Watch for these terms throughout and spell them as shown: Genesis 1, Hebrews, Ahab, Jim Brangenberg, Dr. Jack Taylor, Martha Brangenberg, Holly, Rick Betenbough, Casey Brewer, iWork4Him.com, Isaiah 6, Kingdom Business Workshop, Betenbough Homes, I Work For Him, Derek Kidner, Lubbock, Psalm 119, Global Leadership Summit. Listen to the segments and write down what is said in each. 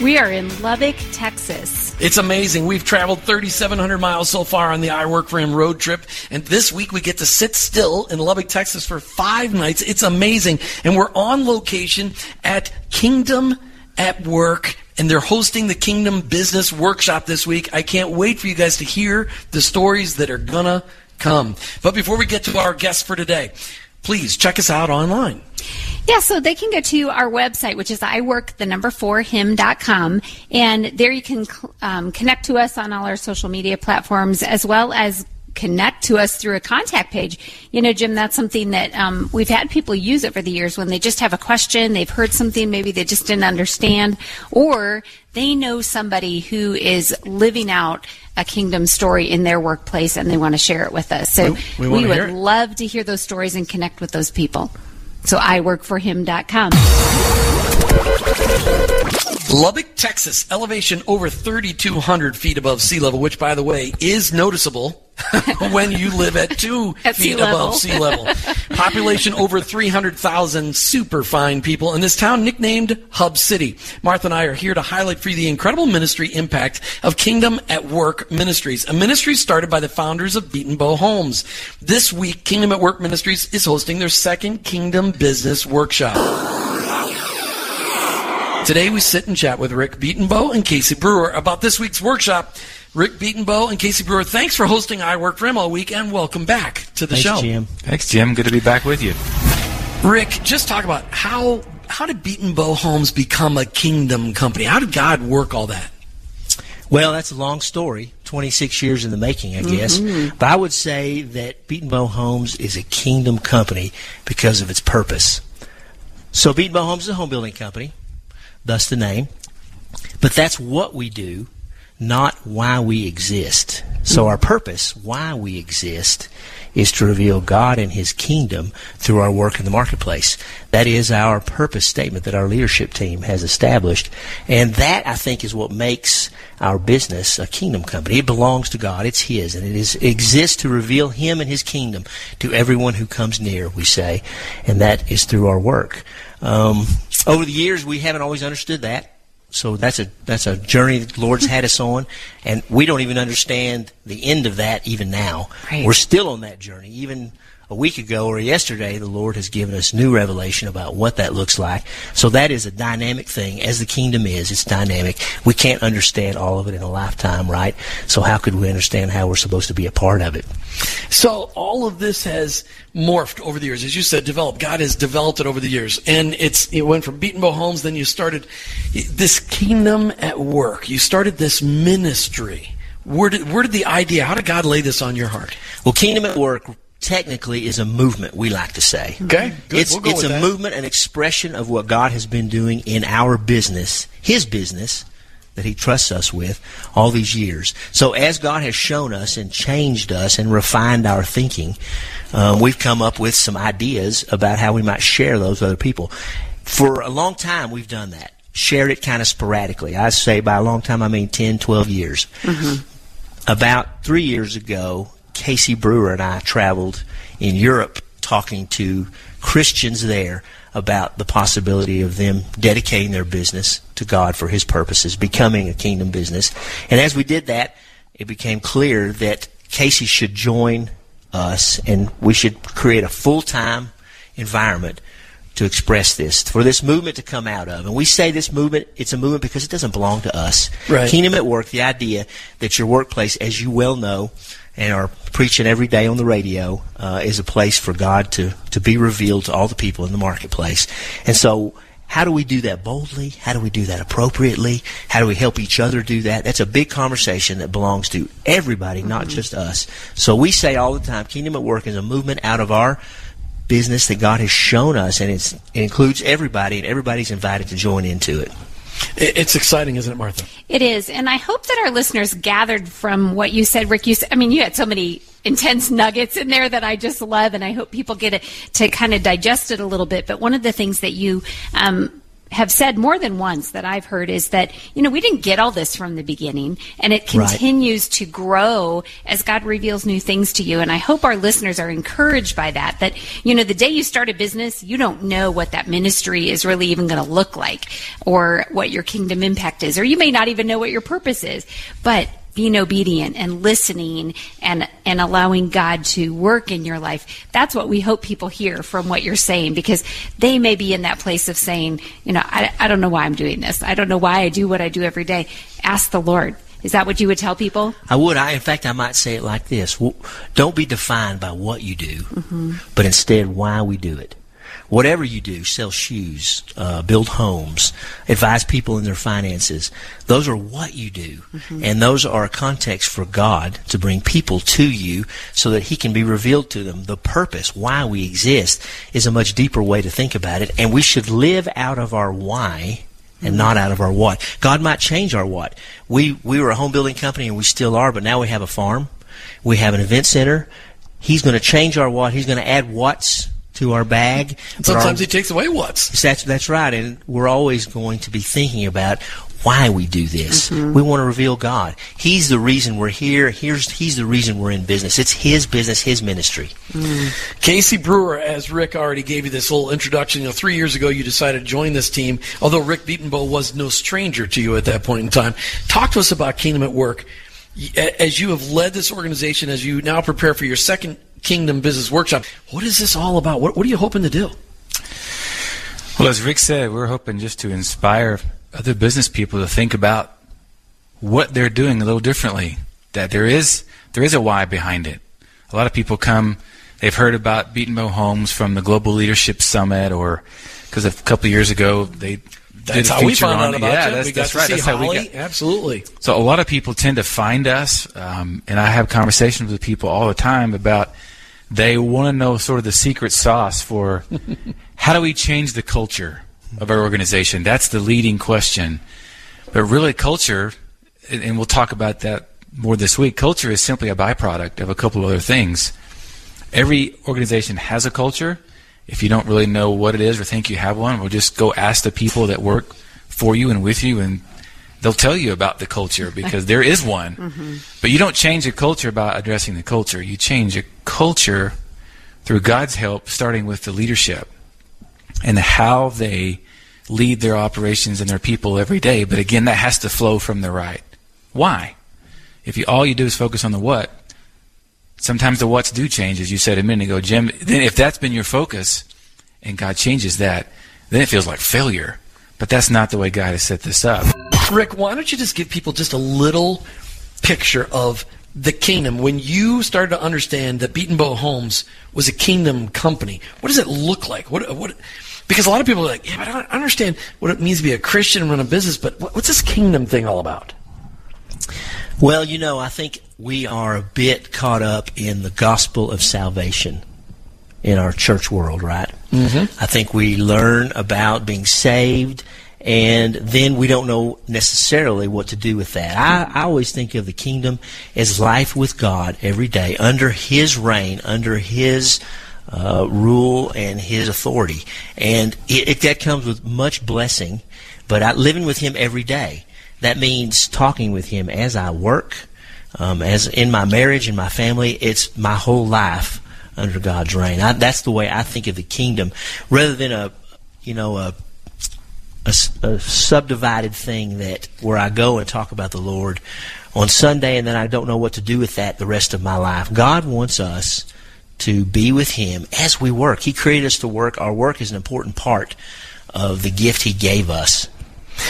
We are in Lubbock, Texas. It's amazing. We've traveled 3,700 miles so far on the I Work For Him road trip. And this week we get to sit still in Lubbock, Texas for 5 nights. It's amazing. And we're on location at Kingdom at Work. And they're hosting the Kingdom Business Workshop this week. I can't wait for you guys to hear the stories that are going to come. But before we get to our guests for today, please check us out online. Yeah, so they can go to our website, which is iWork4Him.com, and there you can connect to us on all our social media platforms, as well as connect to us through a contact page. You know, Jim, that's something that we've had people use over the years when they just have a question, they've heard something maybe they just didn't understand, or they know somebody who is living out a kingdom story in their workplace and they want to share it with us. So we would love to hear those stories and connect with those people. So iWork4Him.com. Lubbock, Texas, elevation over 3,200 feet above sea level, which, by the way, is noticeable when you live at 2 feet above sea level. Population over 300,000 super fine people in this town nicknamed Hub City. Martha and I are here to highlight for you the incredible ministry impact of Kingdom at Work Ministries, a ministry started by the founders of Betenbough Homes. This week, Kingdom at Work Ministries is hosting their second Kingdom Business Workshop. Today we sit and chat with Rick Betenbough and Casey Brewer about this week's workshop. Rick Betenbough and Casey Brewer, thanks for hosting I Work For Him all week, and welcome back to the show. Thanks, Jim. Good to be back with you. Rick, just talk about how did Betenbough Homes become a kingdom company? How did God work all that? Well, that's a long story, 26 years in the making, I guess. Mm-hmm. But I would say that Betenbough Homes is a kingdom company because of its purpose. So Betenbough Homes is a home building company. Thus the name. But that's what we do, not why we exist. So our purpose, why we exist, is to reveal God and His kingdom through our work in the marketplace. That is our purpose statement that our leadership team has established. And that, I think, is what makes our business a kingdom company. It belongs to God. It's His. And it exists to reveal Him and His kingdom to everyone who comes near, we say. And that is through our work. Over the years, we haven't always understood that. So that's a journey that the Lord's had us on, and we don't even understand the end of that even now. Right. We're still on that journey. Even a week ago or yesterday, the Lord has given us new revelation about what that looks like. So that is a dynamic thing. As the kingdom is, it's dynamic. We can't understand all of it in a lifetime, right? So how could we understand how we're supposed to be a part of it? So all of this has morphed over the years. As you said, developed. God has developed it over the years. And it went from Betenbough Homes, then you started this Kingdom at Work. You started this ministry. Where did the idea, how did God lay this on your heart? Well, Kingdom at Work technically is a movement, we like to say. Okay, good. It's a movement, an expression of what God has been doing in our business, His business, that He trusts us with all these years. So as God has shown us and changed us and refined our thinking, we've come up with some ideas about how we might share those with other people. For a long time, we've done that. Shared it kind of sporadically. I say by a long time, I mean 10, 12 years. Mm-hmm. About 3 years ago, Casey Brewer and I traveled in Europe talking to Christians there about the possibility of them dedicating their business to God for His purposes, becoming a kingdom business. And as we did that, it became clear that Casey should join us and we should create a full-time environment to express this, for this movement to come out of. And we say this movement, it's a movement because it doesn't belong to us. Right. Kingdom at Work, the idea that your workplace, as you well know, and are preaching every day on the radio, is a place for God to be revealed to all the people in the marketplace. And so how do we do that boldly? How do we do that appropriately? How do we help each other do that? That's a big conversation that belongs to everybody, mm-hmm. not just us. So we say all the time, Kingdom at Work is a movement out of our business that God has shown us, and it includes everybody, and everybody's invited to join into it. It's exciting, isn't it, Martha? It is. And I hope that our listeners gathered from what you said, Rick. You had so many intense nuggets in there that I just love, and I hope people get it to kind of digest it a little bit. But one of the things that you have said more than once that I've heard is that, we didn't get all this from the beginning, and it continues to grow as God reveals new things to you. And I hope our listeners are encouraged by that, the day you start a business, you don't know what that ministry is really even going to look like, or what your kingdom impact is, or you may not even know what your purpose is, but being obedient and listening and allowing God to work in your life. That's what we hope people hear from what you're saying, because they may be in that place of saying, I don't know why I'm doing this. I don't know why I do what I do every day. Ask the Lord. Is that what you would tell people? I would. In fact, I might say it like this. Don't be defined by what you do, but instead why we do it. Whatever you do, sell shoes, build homes, advise people in their finances, those are what you do. And those are a context for God to bring people to you so that He can be revealed to them. The purpose, why we exist, is a much deeper way to think about it. And we should live out of our why and not out of our what. God might change our what. We were a home building company, and we still are, but now we have a farm. We have an event center. He's going to change our what. He's going to add what's to our bag. Sometimes He takes away what's. That's right, and we're always going to be thinking about why we do this. We want to reveal God. He's the reason we're here. He's the reason we're in business. It's His business, His ministry. Casey Brewer, as Rick already gave you this little introduction, 3 years ago you decided to join this team, although Rick Betenbough was no stranger to you at that point in time. Talk to us about Kingdom at Work. As you have led this organization, as you now prepare for your second Kingdom Business Workshop, what is this all about? What are you hoping to do? Well, as Rick said, we're hoping just to inspire other business people to think about what they're doing a little differently, that there is a why behind it. A lot of people come, they've heard about Betenbough Homes from the Global Leadership Summit, or because a couple of years ago they did a feature on it. Yeah, that's right. That's how we got. Absolutely. So a lot of people tend to find us, and I have conversations with people all the time about they want to know sort of the secret sauce for how do we change the culture of our organization. That's the leading question. But really culture, and we'll talk about that more this week, culture is simply a byproduct of a couple other things. Every organization has a culture. If you don't really know what it is or think you have one, well, just go ask the people that work for you and with you, and they'll tell you about the culture, because there is one. But you don't change a culture by addressing the culture. You change a culture through God's help, starting with the leadership and how they lead their operations and their people every day. But again, that has to flow from the right. Why? If all you do is focus on the what, sometimes the what's do change, as you said a minute ago, Jim. Then if that's been your focus and God changes that, then it feels like failure. But that's not the way God has set this up. Rick, why don't you just give people just a little picture of the kingdom? When you started to understand that Betenbough Homes was a kingdom company, what does it look like? What? Because a lot of people are like, yeah, but I don't understand what it means to be a Christian and run a business, but what's this kingdom thing all about? Well, I think we are a bit caught up in the gospel of salvation in our church world, right? I think we learn about being saved, and then we don't know necessarily what to do with that. I always think of the kingdom as life with God every day, under His reign, under His rule and His authority. And that comes with much blessing, but living with Him every day. That means talking with Him as I work, as in my marriage and my family. It's my whole life under God's reign. That's the way I think of the kingdom, rather than a subdivided thing that where I go and talk about the Lord on Sunday and then I don't know what to do with that the rest of my life. God wants us to be with Him as we work. He created us to work. Our work is an important part of the gift He gave us.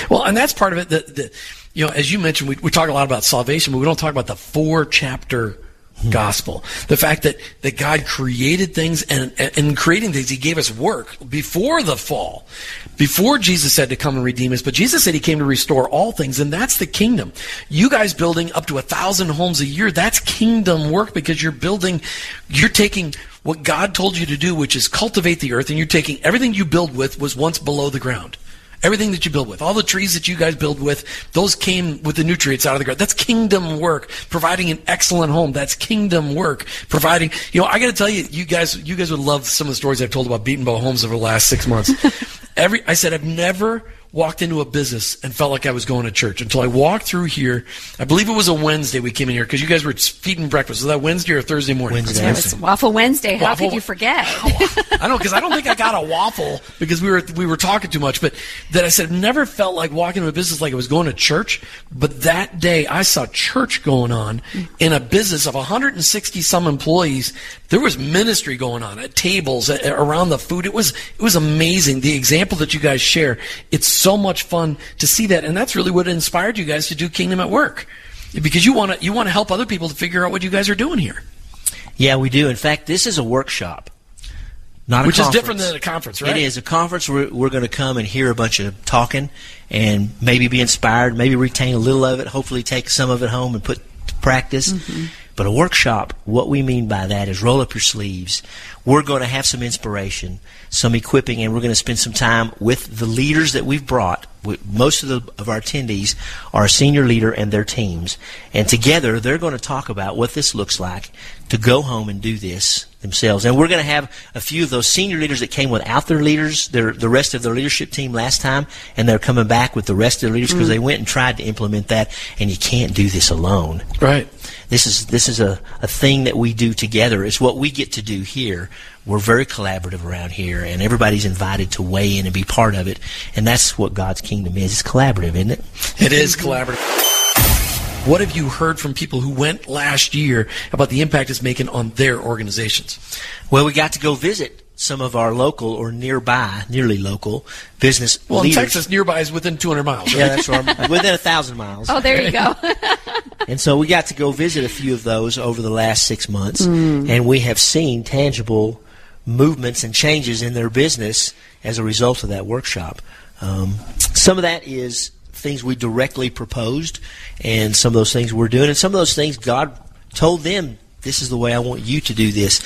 Well, and that's part of it. As you mentioned, we talk a lot about salvation, but we don't talk about the 4-chapter gospel. The fact that God created things, and in creating things, He gave us work before the fall, before Jesus said to come and redeem us. But Jesus said He came to restore all things, and that's the kingdom. You guys building up to 1,000 homes a year, that's kingdom work, because you're taking what God told you to do, which is cultivate the earth, and you're taking everything you build with was once below the ground. Everything that you build with, all the trees that you guys build with, those came with the nutrients out of the ground. That's kingdom work, providing an excellent home. That's kingdom work, providing, you know, I got to tell you, you guys would love some of the stories I've told about Betenbough Homes over the last 6 months. I said, I've never walked into a business and felt like I was going to church until I walked through here. I believe it was a Wednesday we came in here because you guys were feeding breakfast. Was that Wednesday or Thursday morning? Wednesday. Yeah, it was Waffle Wednesday. How could you forget? I know, because I don't think I got a waffle because we were talking too much. But that I said never felt like walking into a business like I was going to church. But that day I saw church going on in a business of 160 some employees. There was ministry going on at tables around the food. It was amazing. The example that you guys share, it's so much fun to see that, and that's really what inspired you guys to do Kingdom at Work, because you want to help other people to figure out what you guys are doing here. Yeah, we do. In fact, this is a workshop, not a conference. Which is different than a conference, right? It is a conference. We're going to come and hear a bunch of talking, and maybe be inspired, maybe retain a little of it, hopefully take some of it home and put to practice. Mm-hmm. But a workshop, what we mean by that is roll up your sleeves. We're going to have some inspiration, some equipping, and we're going to spend some time with the leaders that we've brought. Most of our attendees are a senior leader and their teams. And together, they're going to talk about what this looks like to go home and do this themselves. And we're going to have a few of those senior leaders that came without their leaders, the rest of their leadership team last time, and they're coming back with the rest of their leaders because they went and tried to implement that, and you can't do this alone. Right. This is a thing that we do together. It's what we get to do here. We're very collaborative around here, and everybody's invited to weigh in and be part of it, and that's what God's kingdom is. It's collaborative, isn't it? It is collaborative. What have you heard from people who went last year about the impact it's making on their organizations? Well, we got to go visit some of our local or nearly local business leaders. Well, in Texas, nearby is within 200 miles, right? Yeah, that's right. Within 1,000 miles. Oh, there you go. And so we got to go visit a few of those over the last 6 months, and we have seen tangible movements and changes in their business as a result of that workshop. Some of that is things we directly proposed, and some of those things we're doing, and some of those things God told them, this is the way I want you to do this.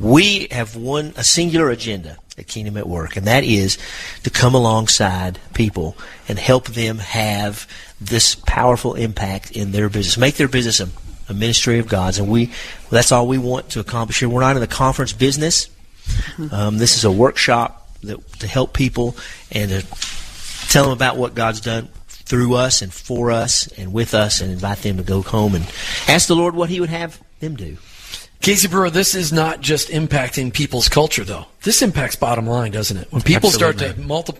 We have one a singular agenda at Kingdom at Work, and that is to come alongside people and help them have this powerful impact in their business, make their business a ministry of God's, and that's all we want to accomplish here. We're not in the conference business. This is a workshop to help people and to tell them about what God's done through us and for us and with us, and invite them to go home and ask the Lord what he would have them do. Casey Brewer, this is not just impacting people's culture, though. This impacts bottom line, doesn't it? When people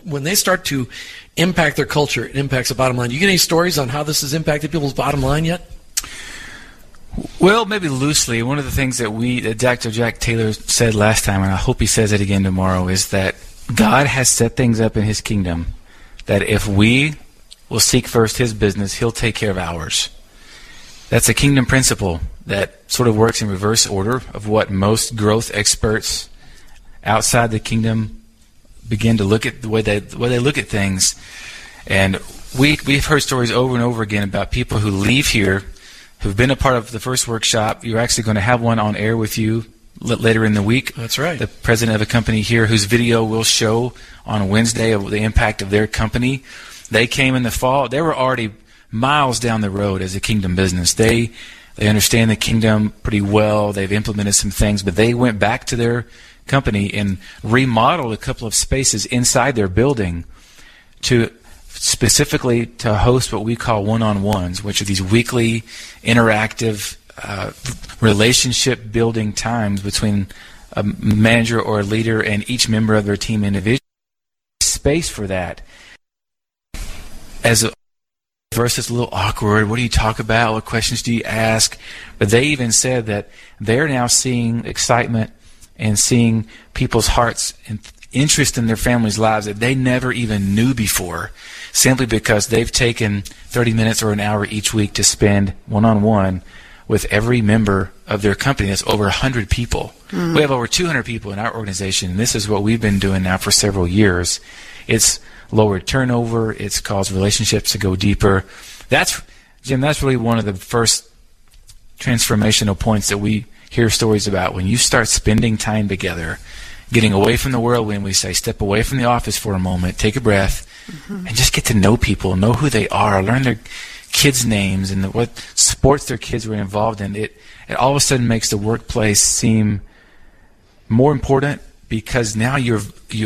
when they start to impact their culture, it impacts the bottom line. You get any stories on how this has impacted people's bottom line yet? Well, maybe loosely. One of the things that Dr. Jack Taylor said last time, and I hope he says it again tomorrow, is that God has set things up in his kingdom that if we will seek first his business, he'll take care of ours. That's a kingdom principle that sort of works in reverse order of what most growth experts outside the kingdom begin to look at the way they look at things. And we've heard stories over and over again about people who leave here, who've been a part of the first workshop. You're actually going to have one on air with you later in the week. That's right. The president of a company here whose video will show on Wednesday of the impact of their company. They came in the fall. They were already miles down the road as a kingdom business. They understand the kingdom pretty well. They've implemented some things, but they went back to their company and remodeled a couple of spaces inside their building to specifically to host what we call one-on-ones, which are these weekly interactive relationship building times between a manager or a leader and each member of their team individually. Space for that. Versus a little awkward. What do you talk about? What questions do you ask? But they even said that they're now seeing excitement and seeing people's hearts and interest in their families' lives that they never even knew before, simply because they've taken 30 minutes or an hour each week to spend one-on-one with every member of their company. That's over 100 people. Mm-hmm. We have over 200 people in our organization, and this is what we've been doing now for several years. It's lowered turnover. It's caused relationships to go deeper. That's really one of the first transformational points that we hear stories about. When you start spending time together, getting away from the whirlwind, we say, step away from the office for a moment, take a breath, and just get to know people, know who they are, learn their kids' names and what sports their kids were involved in. It all of a sudden makes the workplace seem more important because now you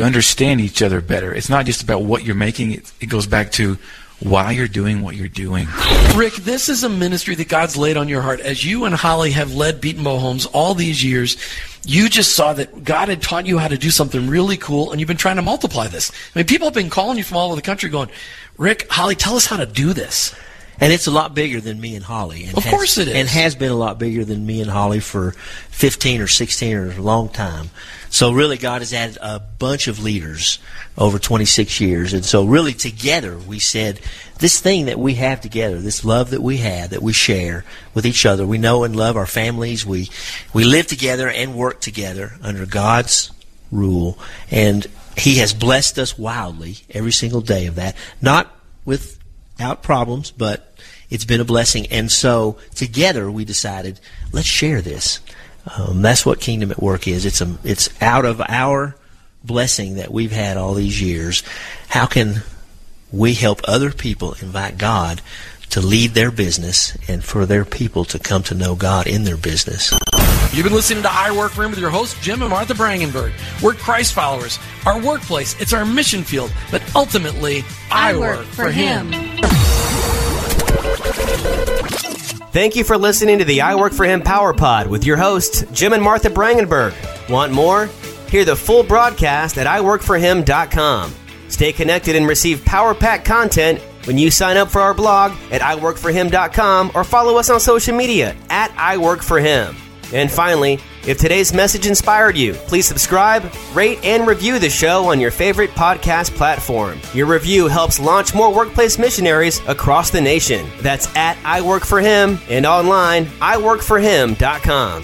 understand each other better. It's not just about what you're making. It goes back to why you're doing what you're doing. Rick, this is a ministry that God's laid on your heart. As you and Holly have led Betenbough Homes all these years, you just saw that God had taught you how to do something really cool, and you've been trying to multiply this. I mean, people have been calling you from all over the country going, Rick, Holly, tell us how to do this. And it's a lot bigger than me and Holly. And of course it is. And has been a lot bigger than me and Holly for 15 or 16 or a long time. So really God has added a bunch of leaders over 26 years. And so really together we said, this thing that we have together, this love that we have, that we share with each other, we know and love our families, we live together and work together under God's rule. And He has blessed us wildly every single day of that, not without problems, but it's been a blessing. And so together we decided, let's share this. That's what Kingdom at Work is. It's out of our blessing that we've had all these years. How can we help other people invite God to lead their business and for their people to come to know God in their business? You've been listening to I Work For Him with your hosts, Jim and Martha Brangenberg. We're Christ followers. Our workplace, it's our mission field. But ultimately, I work for him. Thank you for listening to the I Work For Him Power Pod with your hosts, Jim and Martha Brangenberg. Want more? Hear the full broadcast at iWork4Him.com. Stay connected and receive Power Pack content when you sign up for our blog at iWork4Him.com or follow us on social media at iWork4Him. And finally, if today's message inspired you, please subscribe, rate, and review the show on your favorite podcast platform. Your review helps launch more workplace missionaries across the nation. That's at I Work For Him and online, iWork4Him.com.